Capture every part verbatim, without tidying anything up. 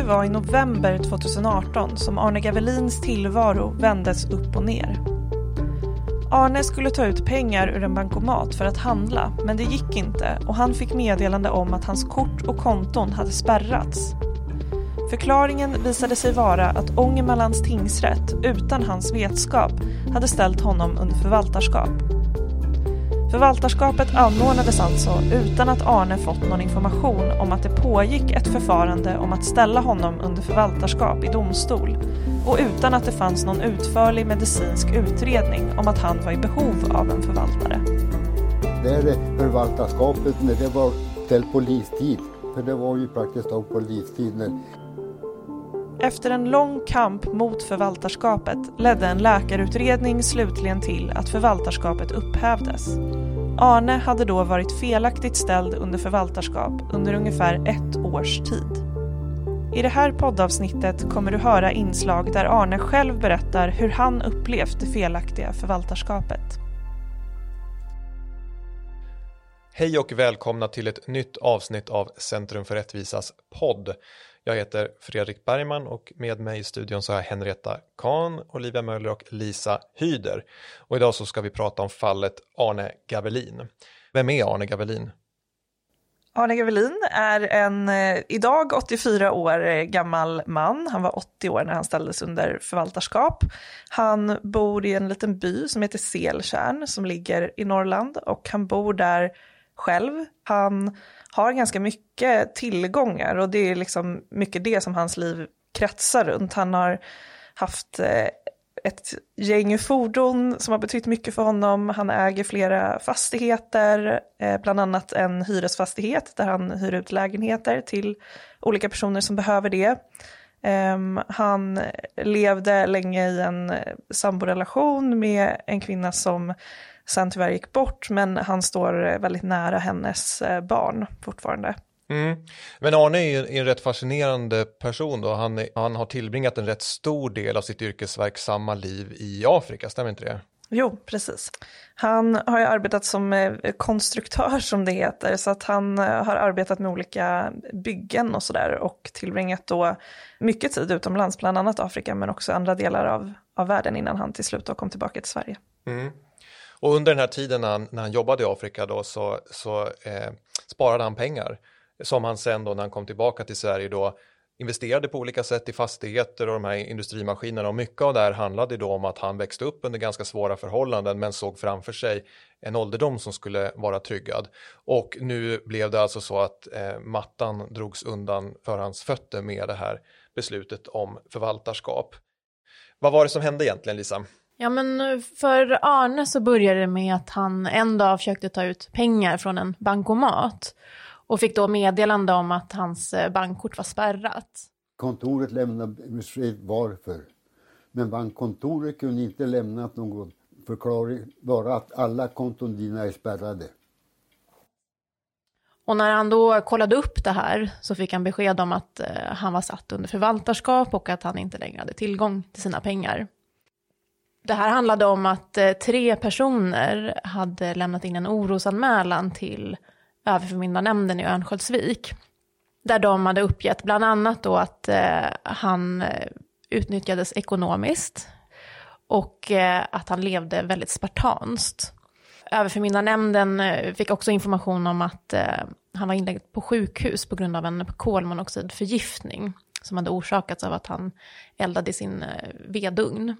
Det var i november tjugo arton som Arne Gavelins tillvaro vändes upp och ner. Arne skulle ta ut pengar ur en bankomat för att handla, men det gick inte och han fick meddelande om att hans kort och konton hade spärrats. Förklaringen visade sig vara att Ångermanlands tingsrätt utan hans vetskap hade ställt honom under förvaltarskap. Förvaltarskapet anordnades alltså utan att Arne fått någon information om att det pågick ett förfarande om att ställa honom under förvaltarskap i domstol och utan att det fanns någon utförlig medicinsk utredning om att han var i behov av en förvaltare. Det förvaltarskapet när det var till polistid, för det var ju praktiskt taget polistid när... Efter en lång kamp mot förvaltarskapet ledde en läkarutredning slutligen till att förvaltarskapet upphävdes. Arne hade då varit felaktigt ställd under förvaltarskap under ungefär ett års tid. I det här poddavsnittet kommer du höra inslag där Arne själv berättar hur han upplevt det felaktiga förvaltarskapet. Hej och välkomna till ett nytt avsnitt av Centrum för rättvisas podd. Jag heter Fredrik Bergman och med mig i studion så har jag Henrietta Kahn, Olivia Möller och Lisa Hyder. Och idag så ska vi prata om fallet Arne Gavelin. Vem är Arne Gavelin? Arne Gavelin är en idag åttiofyra år gammal man. Han var åttio år när han ställdes under förvaltarskap. Han bor i en liten by som heter Selkärn som ligger i Norrland och han bor där själv. Han har ganska mycket tillgångar och det är liksom mycket det som hans liv kretsar runt. Han har haft ett gäng fordon som har betytt mycket för honom. Han äger flera fastigheter, bland annat en hyresfastighet där han hyr ut lägenheter till olika personer som behöver det. Han levde länge i en samborelation med en kvinna som sen tyvärr gick bort, men han står väldigt nära hennes barn fortfarande. Mm. Men Arne är en rätt fascinerande person då. Han, är, han har tillbringat en rätt stor del av sitt yrkesverksamma liv i Afrika, stämmer inte det? Jo, precis. Han har ju arbetat som konstruktör som det heter, så att han har arbetat med olika byggen och sådär och tillbringat då mycket tid utomlands, bland annat Afrika men också andra delar av, av världen innan han till slut kom tillbaka till Sverige. Mm. Och under den här tiden när han, när han jobbade i Afrika då så, så eh, sparade han pengar som han sen då när han kom tillbaka till Sverige då investerade på olika sätt i fastigheter och de här industrimaskinerna. Och mycket av det här handlade då om att han växte upp under ganska svåra förhållanden men såg framför sig en ålderdom som skulle vara tryggad. Och nu blev det alltså så att eh, mattan drogs undan för hans fötter med det här beslutet om förvaltarskap. Vad var det som hände egentligen, Lisa? Ja, men för Arne så började det med att han en dag försökte ta ut pengar från en bankomat och fick då meddelande om att hans bankkort var spärrat. Kontoret lämnade besked varför, men bankkontoret kunde inte lämna någon förklaring, bara att alla konton dina är spärrade. Och när han då kollade upp det här så fick han besked om att han var satt under förvaltarskap och att han inte längre hade tillgång till sina pengar. Det här handlade om att tre personer hade lämnat in en orosanmälan till överförmyndarnämnden i Örnsköldsvik. Där de hade uppgett bland annat då att eh, han utnyttjades ekonomiskt och eh, att han levde väldigt spartanskt. Överförmyndarnämnden fick också information om att eh, han var inlagd på sjukhus på grund av en kolmonoxidförgiftning som hade orsakats av att han eldade i sin eh, vedugn.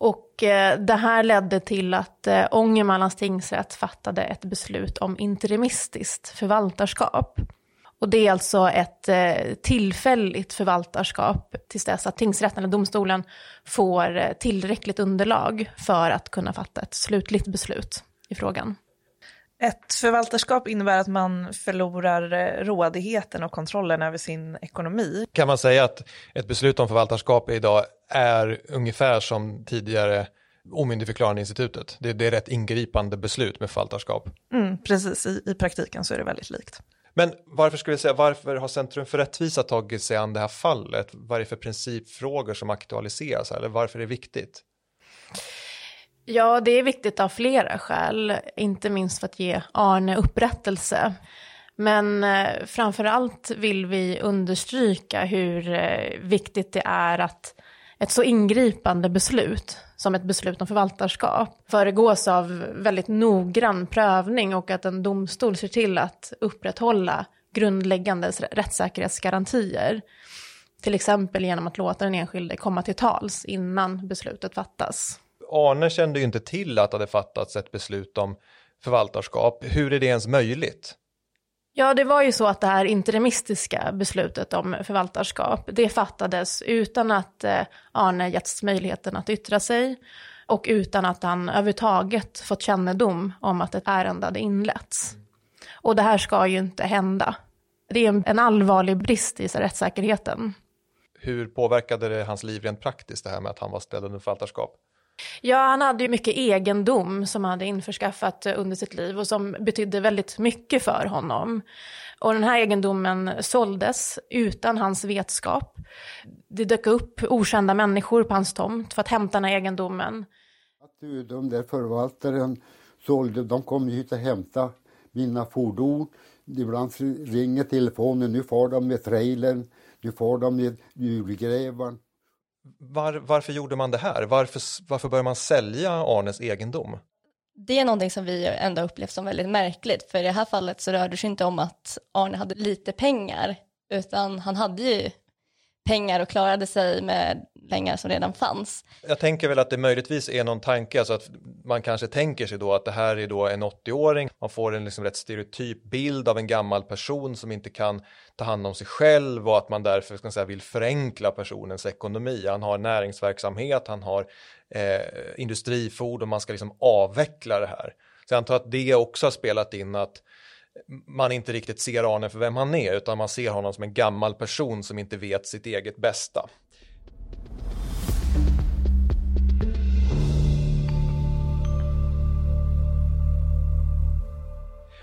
Och eh, det här ledde till att eh, Ångermanlands tingsrätt fattade ett beslut om interimistiskt förvaltarskap. Och det är alltså ett eh, tillfälligt förvaltarskap tills dess att tingsrätten eller domstolen får eh, tillräckligt underlag för att kunna fatta ett slutligt beslut i frågan. Ett förvaltarskap innebär att man förlorar rådigheten och kontrollen över sin ekonomi. Kan man säga att ett beslut om förvaltarskap idag är ungefär som tidigare omyndigförklarande institutet? Det, det är ett ingripande beslut med förvaltarskap. Mm, precis, I, i praktiken så är det väldigt likt. Men varför skulle vi säga, varför har Centrum för rättvisa tagit sig an det här fallet? Vad är det för principfrågor som aktualiseras eller varför är det viktigt? Ja, det är viktigt av flera skäl, inte minst för att ge Arne upprättelse. Men eh, framförallt vill vi understryka hur eh, viktigt det är att ett så ingripande beslut som ett beslut om förvaltarskap föregås av väldigt noggrann prövning och att en domstol ser till att upprätthålla grundläggande rättssäkerhetsgarantier. Till exempel genom att låta den enskilde komma till tals innan beslutet fattas. Arne kände ju inte till att det hade fattats ett beslut om förvaltarskap. Hur är det ens möjligt? Ja, det var ju så att det här interimistiska beslutet om förvaltarskap, det fattades utan att Arne getts möjligheten att yttra sig och utan att han överhuvudtaget fått kännedom om att ett ärende hade inletts. Och det här ska ju inte hända. Det är en allvarlig brist i rättssäkerheten. Hur påverkade det hans liv rent praktiskt, det här med att han var ställd under förvaltarskap? Ja, han hade ju mycket egendom som han hade införskaffat under sitt liv och som betydde väldigt mycket för honom. Och den här egendomen såldes utan hans vetskap. Det dök upp okända människor på hans tomt för att hämta den här egendomen. Att de där förvaltaren sålde, de kom hit och hämta mina fordon. Ibland ringer telefonen, nu får de med trailern, nu får de med julgrävaren. Var, varför gjorde man det här? Varför, varför började man sälja Arnes egendom? Det är någonting som vi ändå upplevt som väldigt märkligt. För i det här fallet så rörde det sig inte om att Arne hade lite pengar. Utan han hade ju pengar och klarade sig med pengar som redan fanns. Jag tänker väl att det möjligtvis är någon tanke. Alltså att man kanske tänker sig då att det här är då en åttio-åring. Man får en liksom rätt stereotyp bild av en gammal person som inte kan ta hand om sig själv. Och att man därför ska säga, vill förenkla personens ekonomi. Han har näringsverksamhet, han har eh, industriford och man ska liksom avveckla det här. Så jag antar att det också har spelat in att man inte riktigt ser Arne för vem han är, utan man ser honom som en gammal person som inte vet sitt eget bästa.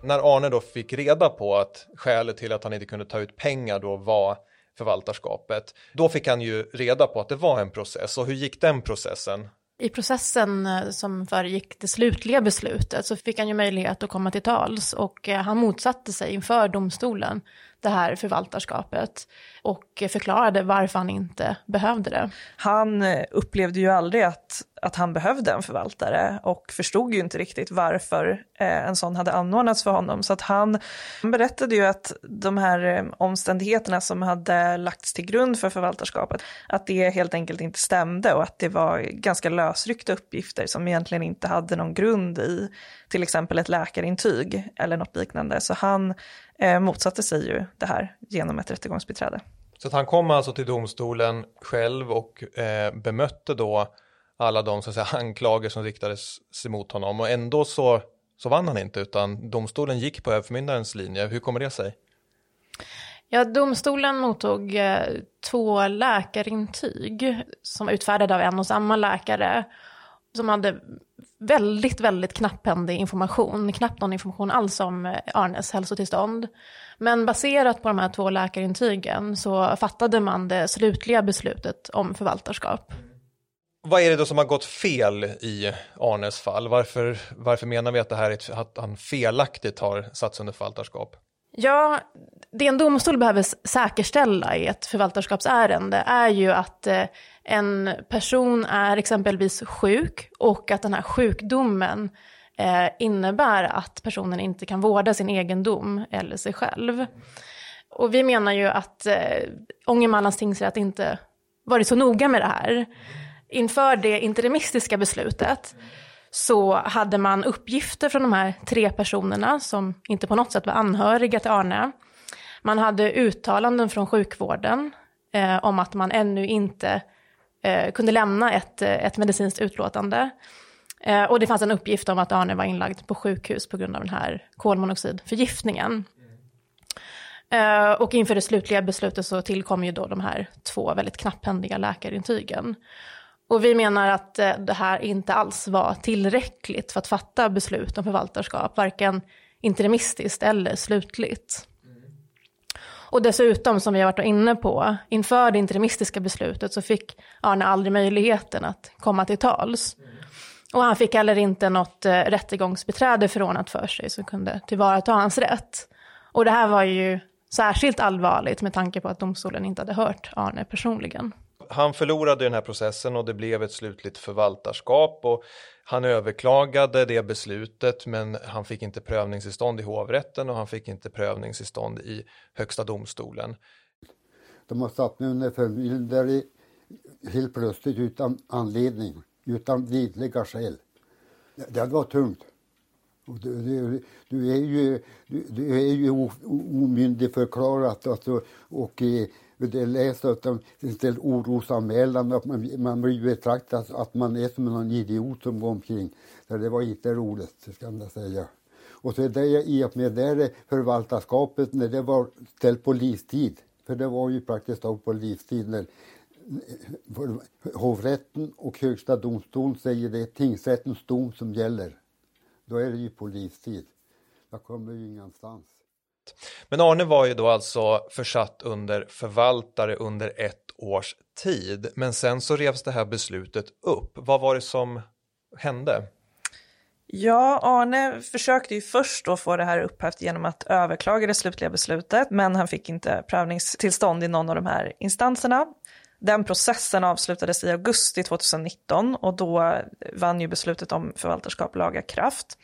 När Arne då fick reda på att skälet till att han inte kunde ta ut pengar då var förvaltarskapet, då fick han ju reda på att det var en process. Och hur gick den processen? I processen som föregick det slutliga beslutet så fick han ju möjlighet att komma till tals och han motsatte sig inför domstolen det här förvaltarskapet och förklarade varför han inte behövde det. Han upplevde ju aldrig att, att han behövde en förvaltare och förstod ju inte riktigt varför en sån hade anordnats för honom. Så att han berättade ju att de här omständigheterna som hade lagts till grund för förvaltarskapet, att det helt enkelt inte stämde och att det var ganska lösryckta uppgifter som egentligen inte hade någon grund i till exempel ett läkarintyg eller något liknande. Så han eh, motsatte sig ju det här genom ett rättegångsbiträde. Så att han kom alltså till domstolen själv och eh, bemötte då alla de så att säga, anklagelser som riktades emot honom. Och ändå så, så vann han inte, utan domstolen gick på överförmyndarens linje. Hur kommer det sig? Ja, domstolen mottog eh, två läkarintyg som utfärdade av en och samma läkare som hade väldigt, väldigt knapphändig information. Knappt någon information alls om Arnes hälsotillstånd. Men baserat på de här två läkarintygen så fattade man det slutliga beslutet om förvaltarskap. Vad är det då som har gått fel i Arnes fall? Varför, varför menar vi att, det här är, att han felaktigt har satts under förvaltarskap? Ja, det en domstol behöver säkerställa i ett förvaltarskapsärende är ju att en person är exempelvis sjuk och att den här sjukdomen innebär att personen inte kan vårda sin egendom eller sig själv. Och vi menar ju att Ångermanlands tingsrätt inte varit så noga med det här. Inför det interimistiska beslutet så hade man uppgifter från de här tre personerna som inte på något sätt var anhöriga till Arne. Man hade uttalanden från sjukvården eh, om att man ännu inte eh, kunde lämna ett, ett medicinskt utlåtande. Eh, och det fanns en uppgift om att Arne var inlagd på sjukhus på grund av den här kolmonoxidförgiftningen. Eh, och inför det slutliga beslutet så tillkom ju då de här två väldigt knapphändiga läkarintygen. Och vi menar att det här inte alls var tillräckligt för att fatta beslut om förvaltarskap, varken interimistiskt eller slutligt. Och dessutom, som vi har varit inne på, inför det interimistiska beslutet så fick Arne aldrig möjligheten att komma till tals. Och han fick heller inte något rättegångsbiträde förordnat för sig som kunde tillvarata hans rätt. Och det här var ju särskilt allvarligt med tanke på att domstolen inte hade hört Arne personligen. Han förlorade den här processen och det blev ett slutligt förvaltarskap och han överklagade det beslutet, men han fick inte prövningstillstånd i hovrätten och han fick inte prövningstillstånd i högsta domstolen. De har satt mig under förmyndare helt plötsligt utan anledning, utan vidliga skäl. Det var tungt. Du, du, du är ju, du, du är ju omyndigförklarat alltså, och det läser att de ställer orosanmälan att man, man blir betraktad att man är som någon idiot som går omkring. Så det var inte roligt, ska man säga. Och så det, i och med det förvaltarskapet när det var ställt på livstid, för det var ju praktiskt taget på livstid när hovrätten och högsta domstolen säger det är tingsrättens dom som gäller. Då är det ju på livstid. Jag kommer ju ingenstans. Men Arne var ju då alltså försatt under förvaltare under ett års tid. Men sen så revs det här beslutet upp. Vad var det som hände? Ja, Arne försökte ju först då få det här upphävt genom att överklaga det slutliga beslutet. Men han fick inte prövningstillstånd i någon av de här instanserna. Den processen avslutades i augusti tjugonitton och då vann ju beslutet om förvaltarskap laga kraft.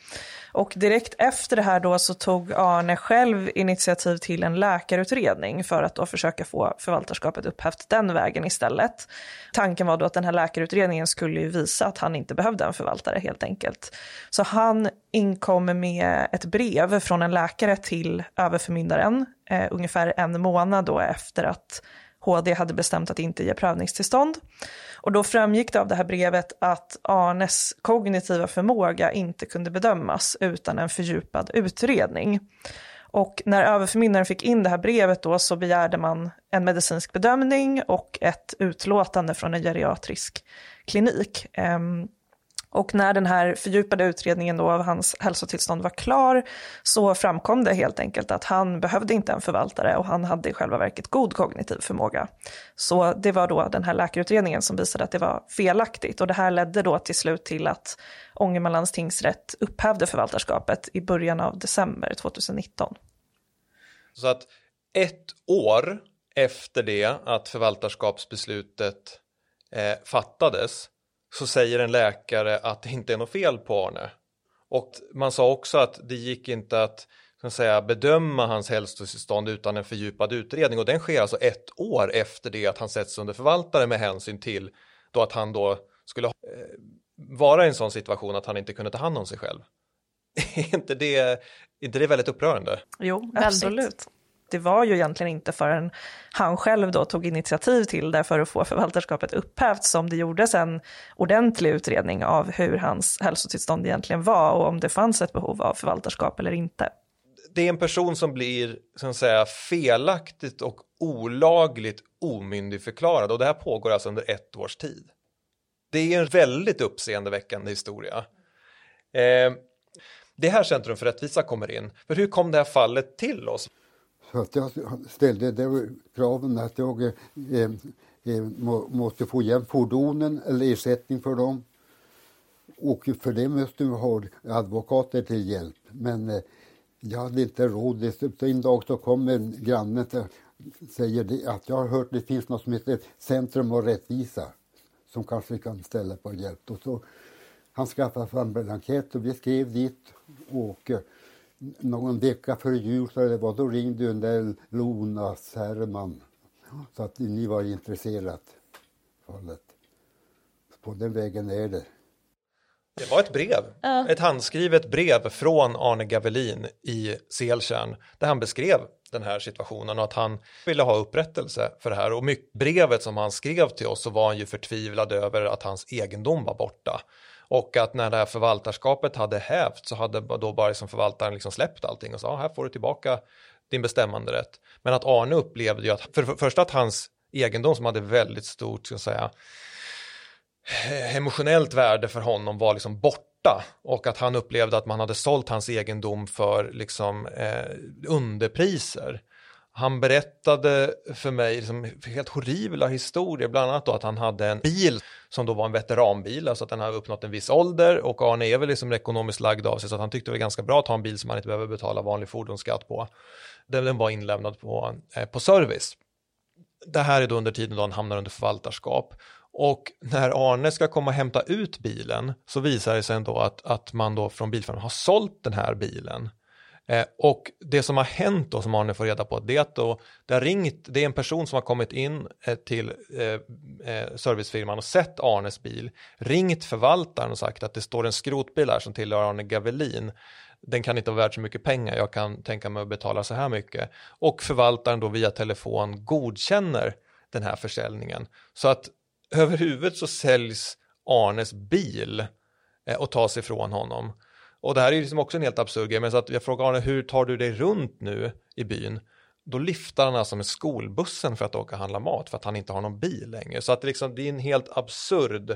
Och direkt efter det här då så tog Arne själv initiativ till en läkarutredning för att då försöka få förvaltarskapet upphävt den vägen istället. Tanken var då att den här läkarutredningen skulle ju visa att han inte behövde en förvaltare helt enkelt. Så han inkom med ett brev från en läkare till överförmyndaren eh, ungefär en månad då efter att H D hade bestämt att inte ge prövningstillstånd. Och då framgick det av det här brevet att Arnes kognitiva förmåga inte kunde bedömas utan en fördjupad utredning. Och när överförmyndaren fick in det här brevet då så begärde man en medicinsk bedömning och ett utlåtande från en geriatrisk klinik. Ehm, och när den här fördjupade utredningen då av hans hälsotillstånd var klar så framkom det helt enkelt att han behövde inte en förvaltare och han hade i själva verket god kognitiv förmåga. Så det var då den här läkarutredningen som visade att det var felaktigt, och det här ledde då till slut till att Ångermanlands tingsrätt upphävde förvaltarskapet i början av december tjugonitton. Så att ett år efter det att förvaltarskapsbeslutet eh, fattades så säger en läkare att det inte är något fel på Arne. Och man sa också att det gick inte att, ska man säga, bedöma hans hälsotillstånd utan en fördjupad utredning. Och den sker alltså ett år efter det att han sätts under förvaltare med hänsyn till då att han då skulle eh, vara i en sån situation att han inte kunde ta hand om sig själv. Är inte det, inte det väldigt upprörande? Jo, absolut. Det var ju egentligen inte förrän han själv då tog initiativ till det för att få förvaltarskapet upphävt som det gjordes en ordentlig utredning av hur hans hälsotillstånd egentligen var och om det fanns ett behov av förvaltarskap eller inte. Det är en person som blir, så att säga, felaktigt och olagligt omyndigförklarad, och det här pågår alltså under ett års tid. Det är en väldigt uppseendeväckande historia. Eh, det här Centrum för rättvisa kommer in. För hur kom det här fallet till oss? För att jag ställde det kraven att jag eh, eh, må, måste få igen fordonen eller ersättning för dem. Och för det måste jag ha advokater till hjälp. Men eh, jag hade inte råd. En dag så kommer grannen och säger att jag har hört att det finns något som heter Centrum för rättvisa som kanske kan ställa på hjälp. Och så, han skaffade fram en enkät och vi skrev dit. Och eh, någon vecka före jul så det var, då ringde ju den Lona Särman. Så att ni var intresserat fallet. På den vägen är det. Det var ett brev. Ja. Ett handskrivet brev från Arne Gavelin i Selkärn. Där han beskrev den här situationen och att han ville ha upprättelse för det här. Och mycket brevet som han skrev till oss så var han ju förtvivlad över att hans egendom var borta. Och att när det här förvaltarskapet hade hävt så hade då bara som förvaltaren liksom släppt allting och sa, ah, här får du tillbaka din bestämmanderätt. Men att Arne upplevde ju att för, för först att hans egendom som hade väldigt stort, ska jag säga, emotionellt värde för honom var liksom borta. Och att han upplevde att man hade sålt hans egendom för liksom eh, underpriser. Han berättade för mig liksom helt horribla historier, bland annat då att han hade en bil som då var en veteranbil, alltså att den hade uppnått en viss ålder, och Arne är väl liksom ekonomiskt lagd av sig så att han tyckte det var ganska bra att ha en bil som han inte behöver betala vanlig fordonsskatt på. Den var inlämnad på, eh, på service. Det här är då under tiden då han hamnar under förvaltarskap. Och när Arne ska komma och hämta ut bilen så visar det sig ändå att, att man då från bilfirman har sålt den här bilen. Eh, och det som har hänt då, som Arne får reda på, det är att då, det har ringt, det är en person som har kommit in eh, till eh, servicefirman och sett Arnes bil, ringt förvaltaren och sagt att det står en skrotbil här som tillhör Arne Gavelin. Den kan inte vara värd så mycket pengar, jag kan tänka mig att betala så här mycket. Och förvaltaren då via telefon godkänner den här försäljningen. Så att över huvudet så säljs Arnes bil eh, och tas ifrån honom. Och det här är ju liksom också en helt absurd grej. Men så att jag frågar Arne, hur tar du dig runt nu i byn? Då lyfter han alltså med skolbussen för att åka och handla mat. För att han inte har någon bil längre. Så att det, liksom, det är en helt absurd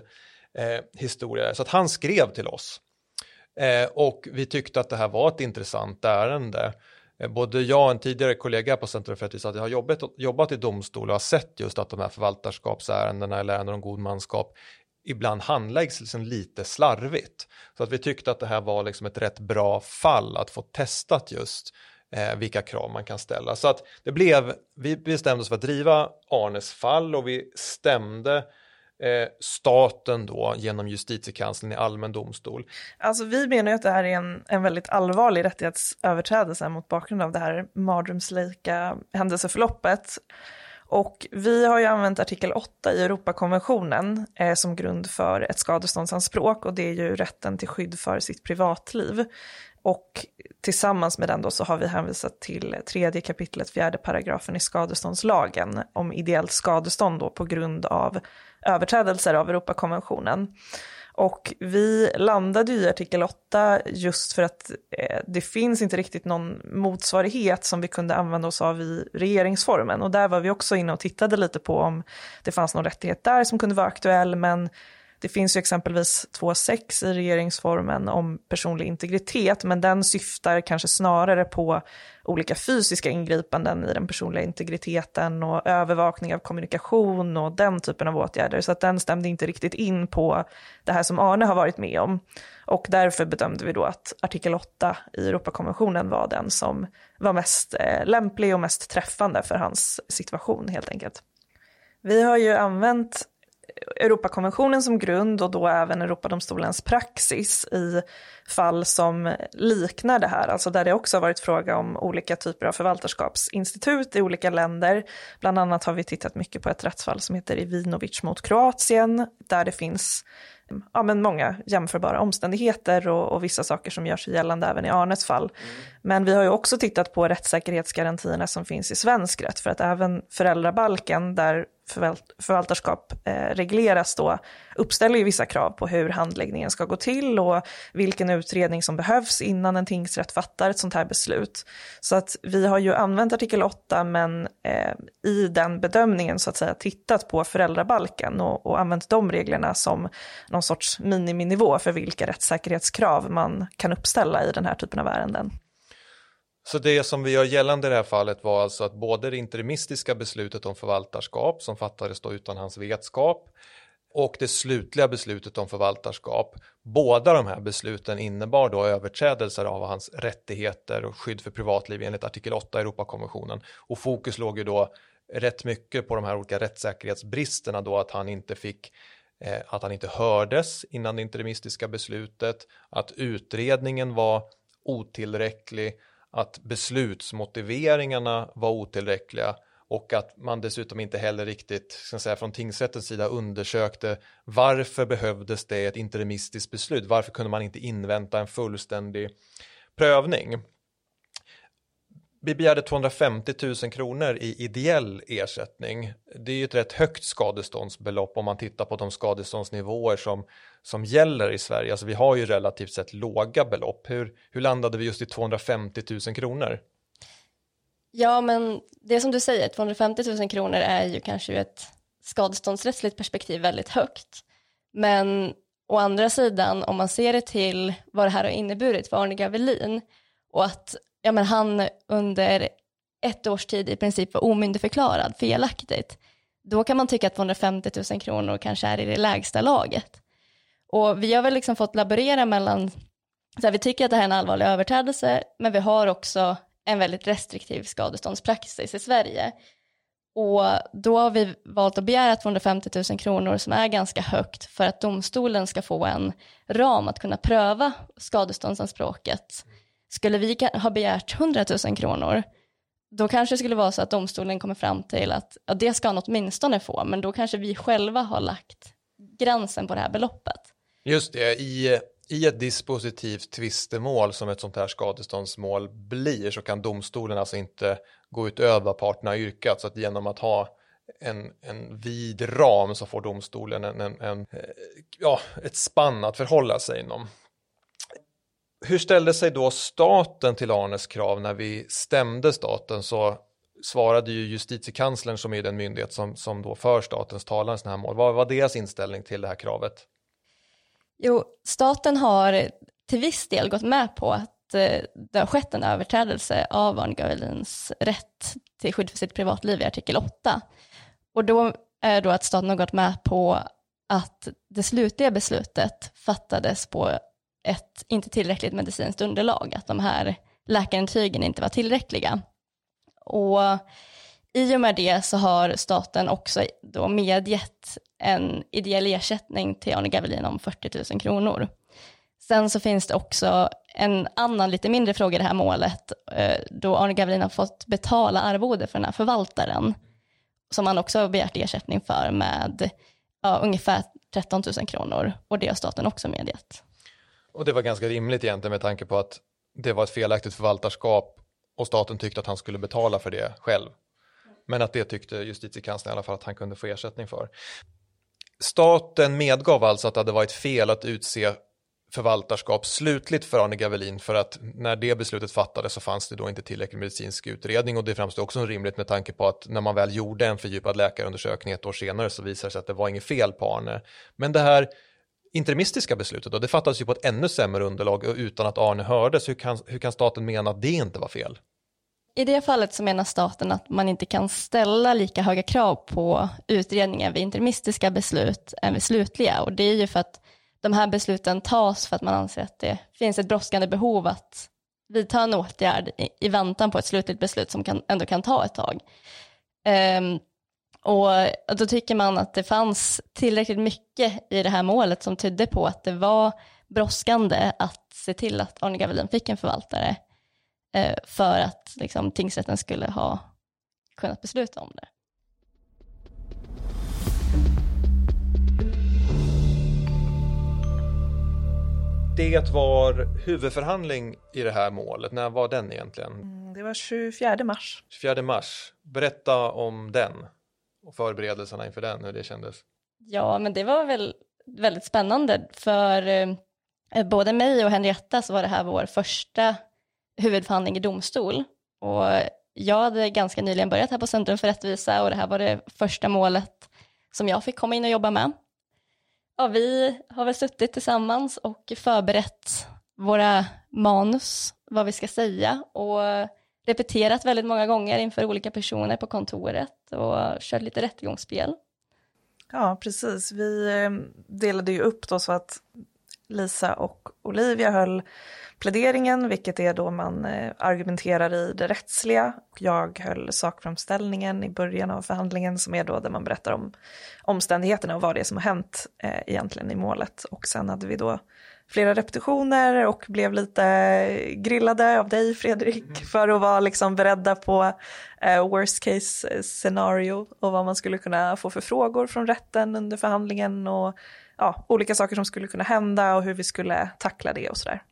eh, historia. Så att han skrev till oss. Eh, och vi tyckte att det här var ett intressant ärende. Eh, både jag och en tidigare kollega på Centrum för rättvisa har jobbat, jobbat i domstol och har sett just att de här förvaltarskapsärendena eller ärenden om god manskap ibland handläggs liksom lite slarvigt. Så att vi tyckte att det här var liksom ett rätt bra fall att få testat just eh, vilka krav man kan ställa. Så att det blev, vi bestämde oss för att driva Arnes fall och vi stämde eh, staten då genom Justitiekanslern i allmän domstol. Alltså vi menar ju att det här är en, en väldigt allvarlig rättighetsöverträdelse mot bakgrund av det här mardrömslika händelseförloppet. Och vi har ju använt artikel åtta i Europakonventionen eh, som grund för ett skadeståndsanspråk, och det är ju rätten till skydd för sitt privatliv. Och tillsammans med den då så har vi hänvisat till tredje kapitlet fjärde paragrafen i skadeståndslagen om ideellt skadestånd då på grund av överträdelser av Europakonventionen. Och vi landade i artikel åtta just för att eh, det finns inte riktigt någon motsvarighet som vi kunde använda oss av i regeringsformen. Och där var vi också inne och tittade lite på om det fanns någon rättighet där som kunde vara aktuell. Men det finns ju exempelvis två punkt sex i regeringsformen om personlig integritet. Men den syftar kanske snarare på olika fysiska ingripanden i den personliga integriteten och övervakning av kommunikation och den typen av åtgärder. Så att den stämde inte riktigt in på det här som Arne har varit med om. Och därför bedömde vi då att artikel åtta i Europakonventionen var den som var mest lämplig och mest träffande för hans situation helt enkelt. Vi har ju använt Europakonventionen som grund och då även Europadomstolens praxis i fall som liknar det här, alltså där det också har varit fråga om olika typer av förvaltarskapsinstitut i olika länder. Bland annat har vi tittat mycket på ett rättsfall som heter Ivanovic mot Kroatien, där det finns ja, men många jämförbara omständigheter och, och vissa saker som gör sig gällande även i Arnes fall. Mm. Men vi har ju också tittat på rättssäkerhetsgarantierna som finns i svensk rätt, för att även föräldrabalken där förvalt- förvaltarskap eh, regleras då uppställer ju vissa krav på hur handläggningen ska gå till och vilken utredning som behövs innan en tingsrätt fattar ett sånt här beslut. Så att vi har ju använt artikel åtta, men eh, i den bedömningen så att säga tittat på föräldrabalken och, och använt de reglerna som någon sorts miniminivå för vilka rättssäkerhetskrav man kan uppställa i den här typen av ärenden. Så det som vi gör gällande i det här fallet var alltså att både det interimistiska beslutet om förvaltarskap som fattades då utan hans vetskap och det slutliga beslutet om förvaltarskap, båda de här besluten innebar då överträdelser av hans rättigheter och skydd för privatliv enligt artikel åtta i Europakonventionen. Och fokus låg ju då rätt mycket på de här olika rättssäkerhetsbristerna då, att han inte fick eh, att han inte hördes innan det interimistiska beslutet, att utredningen var otillräcklig, att beslutsmotiveringarna var otillräckliga och att man dessutom inte heller riktigt ska säga, från tingsrättens sida undersökte varför behövdes det ett interimistiskt beslut? Varför kunde man inte invänta en fullständig prövning? Vi begärde tvåhundrafemtio tusen kronor i ideell ersättning. Det är ju ett rätt högt skadeståndsbelopp om man tittar på de skadeståndsnivåer som, som gäller i Sverige. Alltså vi har ju relativt sett låga belopp. Hur, hur landade vi just i tvåhundrafemtio tusen kronor? Ja, men det som du säger, tvåhundrafemtio tusen kronor är ju kanske ur ett skadeståndsrättsligt perspektiv väldigt högt. Men å andra sidan, om man ser det till vad det här har inneburit för Arne Gavelin och att ja, men han under ett års tid i princip var omyndigförklarad felaktigt, då kan man tycka att tvåhundrafemtio tusen kronor kanske är i det lägsta laget. Och vi har väl liksom fått laborera mellan, så här, vi tycker att det här är en allvarlig överträdelse, men vi har också en väldigt restriktiv skadeståndspraxis i Sverige. Och då har vi valt att begära tvåhundrafemtio tusen kronor som är ganska högt för att domstolen ska få en ram att kunna pröva skadeståndsanspråket. Skulle vi ha begärt hundra tusen kronor, då kanske det skulle vara så att domstolen kommer fram till att ja, det ska han åtminstone få, men då kanske vi själva har lagt gränsen på det här beloppet. Just det, i, i ett dispositivt tvistemål som ett sånt här skadeståndsmål blir, så kan domstolen alltså inte gå utöver vad parterna yrkat, så att genom att ha en, en vid ram så får domstolen en, en, en, ja, ett spann att förhålla sig inom. Hur ställde sig då staten till Arnes krav? När vi stämde staten så svarade ju Justitiekanslern, som är den myndighet som, som då för statens talan i sådana här mål. Vad var deras inställning till det här kravet? Jo, staten har till viss del gått med på att det har skett en överträdelse av Arne Gavelins rätt till skydd för sitt privatliv i artikel åtta. Och då är då att staten har gått med på att det slutliga beslutet fattades på ett inte tillräckligt medicinskt underlag, att de här läkarintygen inte var tillräckliga. Och i och med det så har staten också då medgett en ideell ersättning till Arne Gavelin om fyrtio tusen kronor. Sen så finns det också en annan lite mindre fråga i det här målet, då Arne Gavelin har fått betala arvode för den här förvaltaren som han också har begärt ersättning för med ja, ungefär tretton tusen kronor, och det har staten också medgett. Och det var ganska rimligt egentligen med tanke på att det var ett felaktigt förvaltarskap och staten tyckte att han skulle betala för det själv. Men att det tyckte Justitiekanslern i alla fall att han kunde få ersättning för. Staten medgav alltså att det hade varit fel att utse förvaltarskap slutligt för Arne Gavelin, för att när det beslutet fattades så fanns det då inte tillräcklig medicinsk utredning, och det framstod också rimligt med tanke på att när man väl gjorde en fördjupad läkarundersökning ett år senare så visade det sig att det var inget fel på Arne. Men det här interimistiska beslutet då, det fattades ju på ett ännu sämre underlag och utan att Arne hördes. Hur kan, hur kan staten mena att det inte var fel? I det fallet så menar staten att man inte kan ställa lika höga krav på utredningen vid interimistiska beslut än vid slutliga, och det är ju för att de här besluten tas för att man anser att det finns ett brådskande behov att vidta en åtgärd i, i väntan på ett slutligt beslut som kan, ändå kan ta ett tag. Um, och då tycker man att det fanns tillräckligt mycket i det här målet som tydde på att det var brådskande att se till att Arne Gavelin fick en förvaltare uh, för att liksom, tingsrätten skulle ha kunnat besluta om det. Det var huvudförhandling i det här målet. När var den egentligen? Det var tjugofjärde mars. tjugofjärde mars. Berätta om den och förberedelserna inför den, hur det kändes. Ja, men det var väl väldigt spännande. För eh, både mig och Henrietta så var det här vår första huvudförhandling i domstol. Och jag hade ganska nyligen börjat här på Centrum för rättvisa, och det här var det första målet som jag fick komma in och jobba med. Ja, vi har väl suttit tillsammans och förberett våra manus, vad vi ska säga, och repeterat väldigt många gånger inför olika personer på kontoret och kört lite rättegångsspel. Ja, precis. Vi delade ju upp då så att Lisa och Olivia höll pläderingen, vilket är då man argumenterar i det rättsliga. Jag höll sakframställningen i början av förhandlingen, som är då där man berättar om omständigheterna och vad det är som har hänt eh, egentligen i målet. Och sen hade vi då flera repetitioner och blev lite grillade av dig, Fredrik, mm. för att vara liksom beredda på eh, worst case scenario och vad man skulle kunna få för frågor från rätten under förhandlingen, och ja, olika saker som skulle kunna hända och hur vi skulle tackla det och sådär.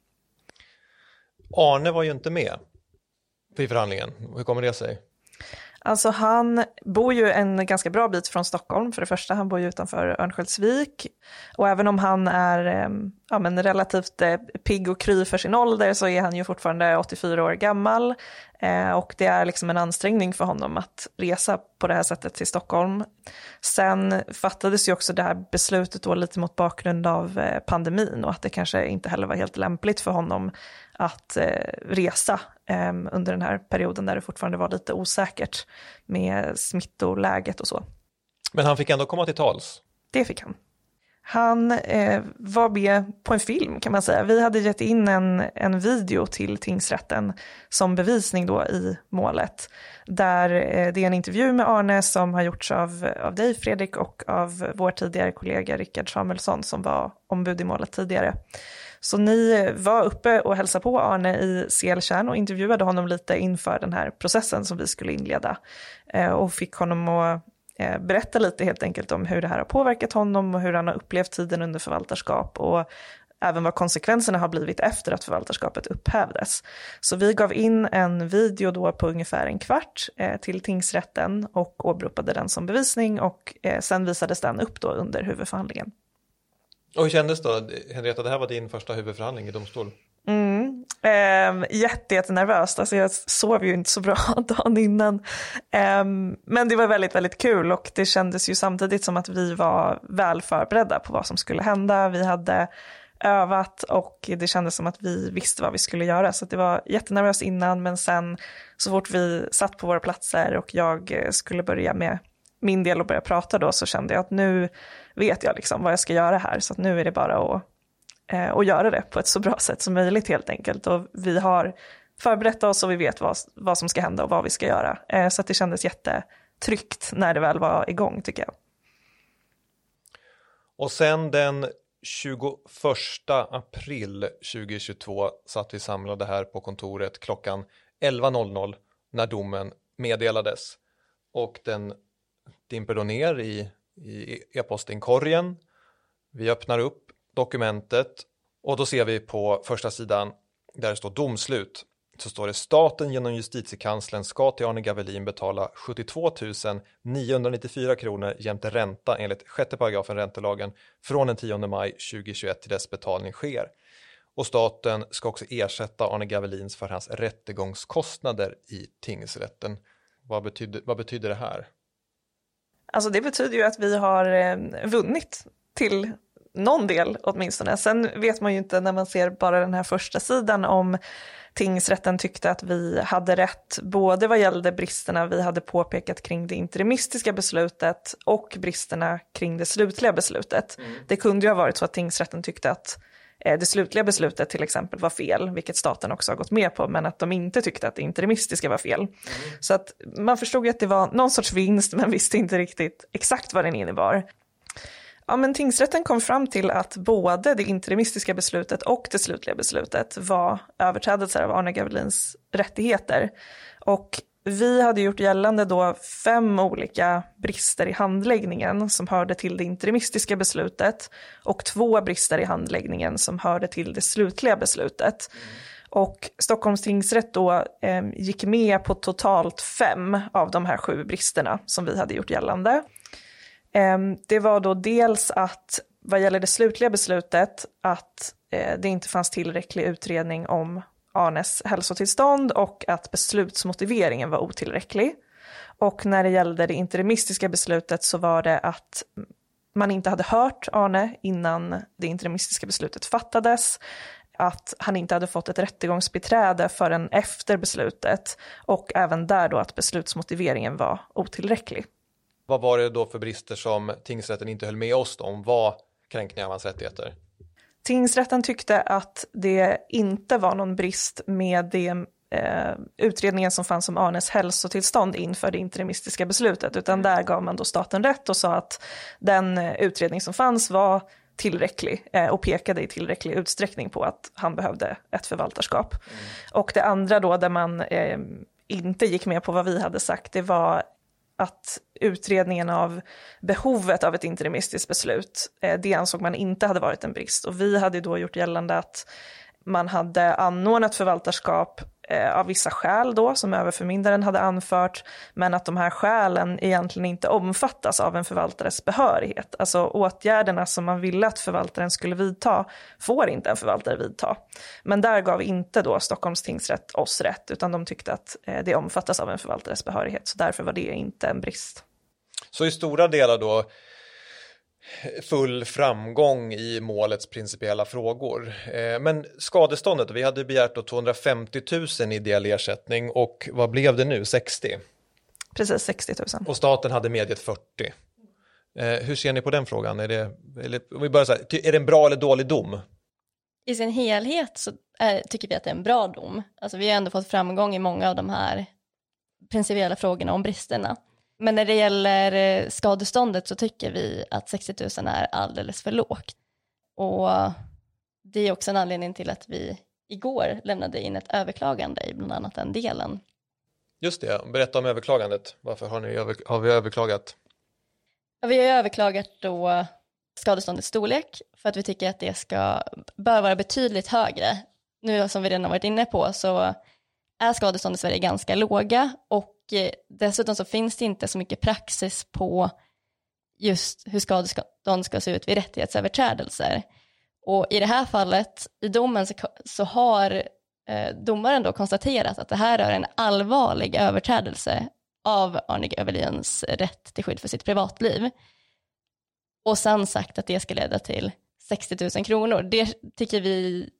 Arne var ju inte med i förhandlingen. Hur kommer det sig? Alltså han bor ju en ganska bra bit från Stockholm för det första. Han bor ju utanför Örnsköldsvik. Och även om han är ja, men relativt eh, pigg och kry för sin ålder, så är han ju fortfarande åttiofyra år gammal, eh, och det är liksom en ansträngning för honom att resa på det här sättet till Stockholm. Sen fattades ju också det här beslutet då lite mot bakgrund av eh, pandemin, och att det kanske inte heller var helt lämpligt för honom att eh, resa eh, under den här perioden där det fortfarande var lite osäkert med smittoläget och så. Men han fick ändå komma till tals? Det fick han. Han eh, var med på en film, kan man säga. Vi hade gett in en, en video till tingsrätten som bevisning då i målet. Där eh, det är en intervju med Arne som har gjorts av, av dig, Fredrik, och av vår tidigare kollega Rickard Samuelsson som var ombud i målet tidigare. Så ni var uppe och hälsade på Arne i Selkärn och intervjuade honom lite inför den här processen som vi skulle inleda. Eh, och fick honom att berätta lite helt enkelt om hur det här har påverkat honom och hur han har upplevt tiden under förvaltarskap och även vad konsekvenserna har blivit efter att förvaltarskapet upphävdes. Så vi gav in en video då på ungefär en kvart eh, till tingsrätten och åberopade den som bevisning, och eh, sen visades den upp då under huvudförhandlingen. Och hur kändes då, Henrietta, det här var din första huvudförhandling i domstol? Mm, eh, jätte, jätte nervöst. Alltså jag sov ju inte så bra dagen innan, eh, men det var väldigt, väldigt kul, och det kändes ju samtidigt som att vi var väl förberedda på vad som skulle hända. Vi hade övat och det kändes som att vi visste vad vi skulle göra, så att det var jättenervöst innan, men sen så fort vi satt på våra platser och jag skulle börja med min del och börja prata då, så kände jag att nu vet jag liksom vad jag ska göra här, så att nu är det bara att och göra det på ett så bra sätt som möjligt helt enkelt. Och vi har förberett oss och vi vet vad, vad som ska hända och vad vi ska göra. Så att det kändes jättetryggt när det väl var igång, tycker jag. Och sen den tjugoförsta april tjugohundratjugotvå satt vi samlade här på kontoret klockan elva när domen meddelades. Och den dimper då ner i, i e-postinkorgen. Vi öppnar upp dokumentet och då ser vi på första sidan där det står domslut, så står det: staten genom justitiekanslern ska till Arne Gavelin betala sjuttiotvåtusen niohundranittiofyra kronor jämte ränta enligt sjätte paragrafen räntelagen från den tionde maj tjugohundratjugoett till dess betalning sker, och staten ska också ersätta Arne Gavelins för hans rättegångskostnader i tingsrätten. Vad betyder, vad betyder det här? Alltså det betyder ju att vi har eh, vunnit till någon del åtminstone. Sen vet man ju inte när man ser bara den här första sidan om tingsrätten tyckte att vi hade rätt både vad gällde bristerna vi hade påpekat kring det interimistiska beslutet och bristerna kring det slutliga beslutet. Mm. Det kunde ju ha varit så att tingsrätten tyckte att det slutliga beslutet till exempel var fel, vilket staten också har gått med på, men att de inte tyckte att det interimistiska var fel. Mm. Så att man förstod ju att det var någon sorts vinst, men visste inte riktigt exakt vad den innebar. Ja, men tingsrätten kom fram till att både det interimistiska beslutet och det slutliga beslutet var överträdelser av Arne Gavelins rättigheter. Och vi hade gjort gällande då fem olika brister i handläggningen som hörde till det interimistiska beslutet och två brister i handläggningen som hörde till det slutliga beslutet. Och Stockholms tingsrätt då eh, gick med på totalt fem av de här sju bristerna som vi hade gjort gällande. Det var då dels att vad gäller det slutliga beslutet att det inte fanns tillräcklig utredning om Arnes hälsotillstånd och att beslutsmotiveringen var otillräcklig. Och när det gällde det interimistiska beslutet så var det att man inte hade hört Arne innan det interimistiska beslutet fattades, att han inte hade fått ett rättegångsbiträde förrän efter beslutet och även där då att beslutsmotiveringen var otillräcklig. Vad var det då för brister som tingsrätten inte höll med oss om? Vad kränkningar av hans rättigheter? Tingsrätten tyckte att det inte var någon brist med det, eh, utredningen som fanns om Arnes hälsotillstånd inför det interimistiska beslutet. Utan där gav man då staten rätt och sa att den utredning som fanns var tillräcklig eh, och pekade i tillräcklig utsträckning på att han behövde ett förvaltarskap. Mm. Och det andra då där man eh, inte gick med på vad vi hade sagt, det var att utredningen av behovet av ett interimistiskt beslut, det ansåg man inte hade varit en brist. Och vi hade då gjort gällande att man hade anordnat förvaltarskap eh, av vissa skäl då som överförmyndaren hade anfört, men att de här skälen egentligen inte omfattas av en förvaltares behörighet. Alltså åtgärderna som man ville att förvaltaren skulle vidta får inte en förvaltare vidta. Men där gav inte då Stockholms tingsrätt oss rätt, utan de tyckte att eh, det omfattas av en förvaltares behörighet, så därför var det inte en brist. Så i stora delar då full framgång i målets principiella frågor. Men skadeståndet, vi hade begärt tvåhundrafemtio tusen i ideell ersättning, och vad blev det nu? sextio? Precis, sextio tusen. Och staten hade medgett fyrtio. Hur ser ni på den frågan? Är det, eller, om vi börjar så här, är det en bra eller dålig dom? I sin helhet så är, tycker vi att det är en bra dom. Alltså, vi har ändå fått framgång i många av de här principiella frågorna om bristerna. Men när det gäller skadeståndet så tycker vi att sextio tusen är alldeles för lågt. Och det är också en anledning till att vi igår lämnade in ett överklagande i bland annat den delen. Just det, berätta om överklagandet. Varför har, ni över, har vi överklagat? Ja, vi har överklagat då skadeståndets storlek för att vi tycker att det ska, bör vara betydligt högre. Nu som vi redan har varit inne på så är skadestånd i Sverige ganska låga, och dessutom så finns det inte så mycket praxis på just hur skadestånd ska se ut vid rättighetsöverträdelser. Och i det här fallet, i domen, så har domaren då konstaterat att det här är en allvarlig överträdelse av Arne Gavelins rätt till skydd för sitt privatliv. Och sen sagt att det ska leda till sextio tusen kronor. Det tycker vi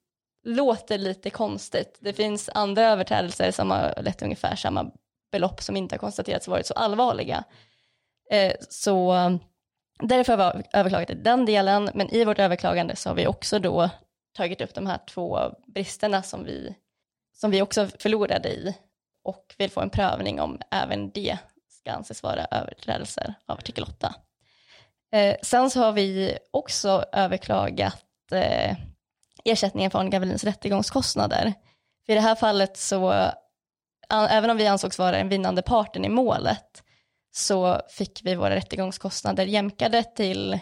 låter lite konstigt. Det finns andra överträdelser som har lett till ungefär samma belopp som inte har konstaterats varit så allvarliga. Eh, så därför har vi överklagat i den delen, men i vårt överklagande så har vi också då tagit upp de här två bristerna som vi, som vi också förlorade i, och vill få en prövning om även det ska anses vara överträdelser av artikel åtta. Eh, sen så har vi också överklagat eh, ersättningen för Arne Gavelins rättegångskostnader. För i det här fallet så, även om vi ansågs vara den vinnande parten i målet, så fick vi våra rättegångskostnader jämkade till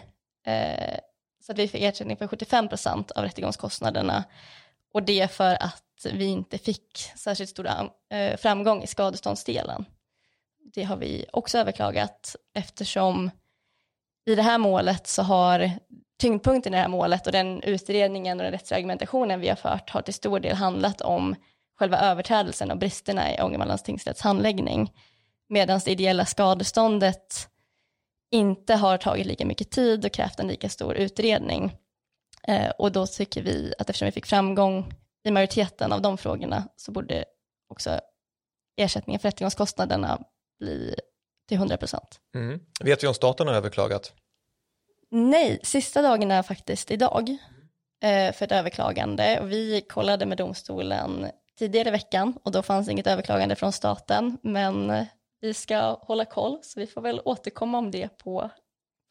eh, så att vi fick ersättning för sjuttiofem procent av rättegångskostnaderna. Och det för att vi inte fick särskilt stor eh, framgång i skadeståndsdelen. Det har vi också överklagat, eftersom i det här målet så har tyngdpunkten i det här målet och den utredningen och den rättsargumentationen vi har fört har till stor del handlat om själva överträdelsen och bristerna i Ångermanlands tingsrätts handläggning, medan det ideella skadeståndet inte har tagit lika mycket tid och krävt en lika stor utredning. Eh, och då tycker vi att eftersom vi fick framgång i majoriteten av de frågorna så borde också ersättningen för rättegångskostnaderna bli till hundra procent. Mm. Vet vi om staten har överklagat? Nej, sista dagen är faktiskt idag eh, för ett överklagande, och vi kollade med domstolen tidigare i veckan, och då fanns inget överklagande från staten, men vi ska hålla koll, så vi får väl återkomma om det på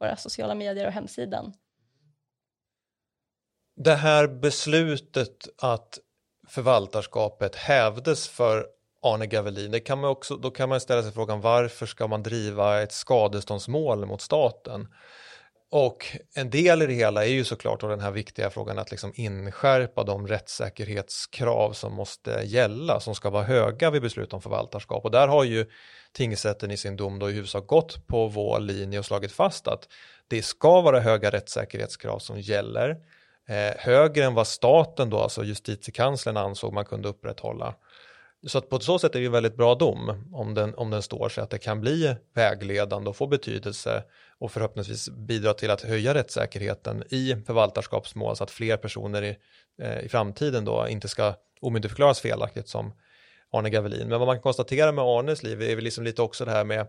våra sociala medier och hemsidan. Det här beslutet att förvaltarskapet hävdes för Arne Gavelin, det kan man också, då kan man ställa sig frågan, varför ska man driva ett skadeståndsmål mot staten? Och en del i det hela är ju såklart den här viktiga frågan att liksom inskärpa de rättssäkerhetskrav som måste gälla, som ska vara höga vid beslut om förvaltarskap. Och där har ju tingsrätten i sin dom då i huvudsak gått på vår linje och slagit fast att det ska vara höga rättssäkerhetskrav som gäller. Eh, högre än vad staten då, alltså justitiekanslern, ansåg man kunde upprätthålla. Så att på så sätt är det en väldigt bra dom om den, om den står sig, att det kan bli vägledande och få betydelse och förhoppningsvis bidra till att höja rättssäkerheten i förvaltarskapsmål, så att fler personer i, eh, i framtiden då inte ska omyndigförklaras felaktigt som Arne Gavelin. Men vad man kan konstatera med Arnes liv är väl liksom lite också det här med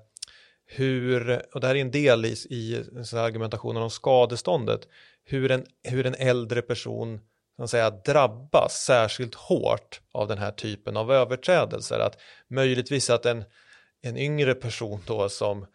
hur, och det här är en del i, i så här argumentationen om skadeståndet, hur en, hur en äldre person så att säga drabbas särskilt hårt av den här typen av överträdelser. Att möjligtvis att en, en yngre person då som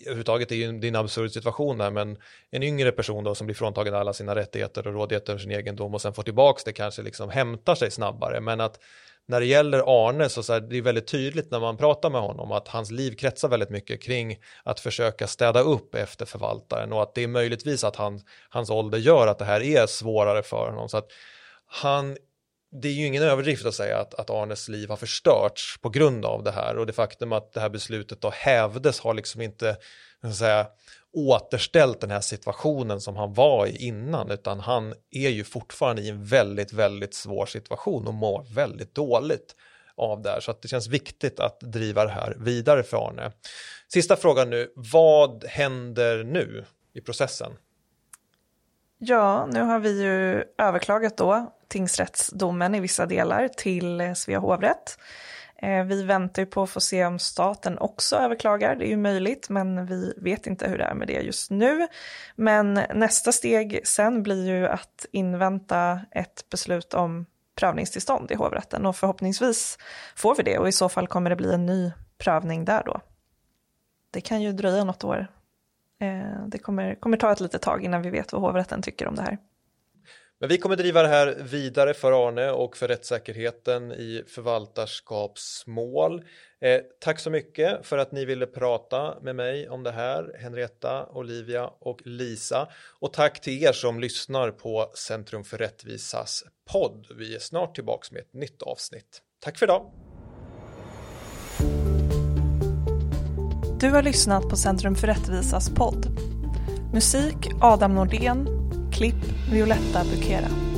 överhuvudtaget är ju en, det är en absurd situation där, men en yngre person då som blir fråntagen alla sina rättigheter och rådigheter över sin egendom och sen får tillbaka det, kanske liksom hämtar sig snabbare. Men att när det gäller Arne så, så här, det är väldigt tydligt när man pratar med honom att hans liv kretsar väldigt mycket kring att försöka städa upp efter förvaltaren, och att det är möjligtvis att han, hans ålder gör att det här är svårare för honom. Så att han det är ju ingen överdrift att säga att, att Arnes liv har förstörts på grund av det här. Och det faktum att det här beslutet då hävdes har liksom inte så att säga, återställt den här situationen som han var i innan. Utan han är ju fortfarande i en väldigt, väldigt svår situation och mår väldigt dåligt av det här. Så att det känns viktigt att driva det här vidare för Arne. Sista frågan nu. Vad händer nu i processen? Ja, nu har vi ju överklagat då tingsrättsdomen i vissa delar till Svea hovrätt. Vi väntar på att få se om staten också överklagar. Det är ju möjligt, men vi vet inte hur det är med det just nu. Men nästa steg sen blir ju att invänta ett beslut om prövningstillstånd i hovrätten. Och förhoppningsvis får vi det, och i så fall kommer det bli en ny prövning där då. Det kan ju dröja något år. Det kommer, kommer ta ett litet tag innan vi vet vad hovrätten tycker om det här. Men vi kommer driva det här vidare för Arne och för rättssäkerheten i förvaltarskapsmål. Eh, tack så mycket för att ni ville prata med mig om det här, Henrietta, Olivia och Lisa. Och tack till er som lyssnar på Centrum för rättvisas podd. Vi är snart tillbaka med ett nytt avsnitt. Tack för idag! Du har lyssnat på Centrum för rättvisas podd. Musik Adam Nordén. Klipp Violetta Bukera.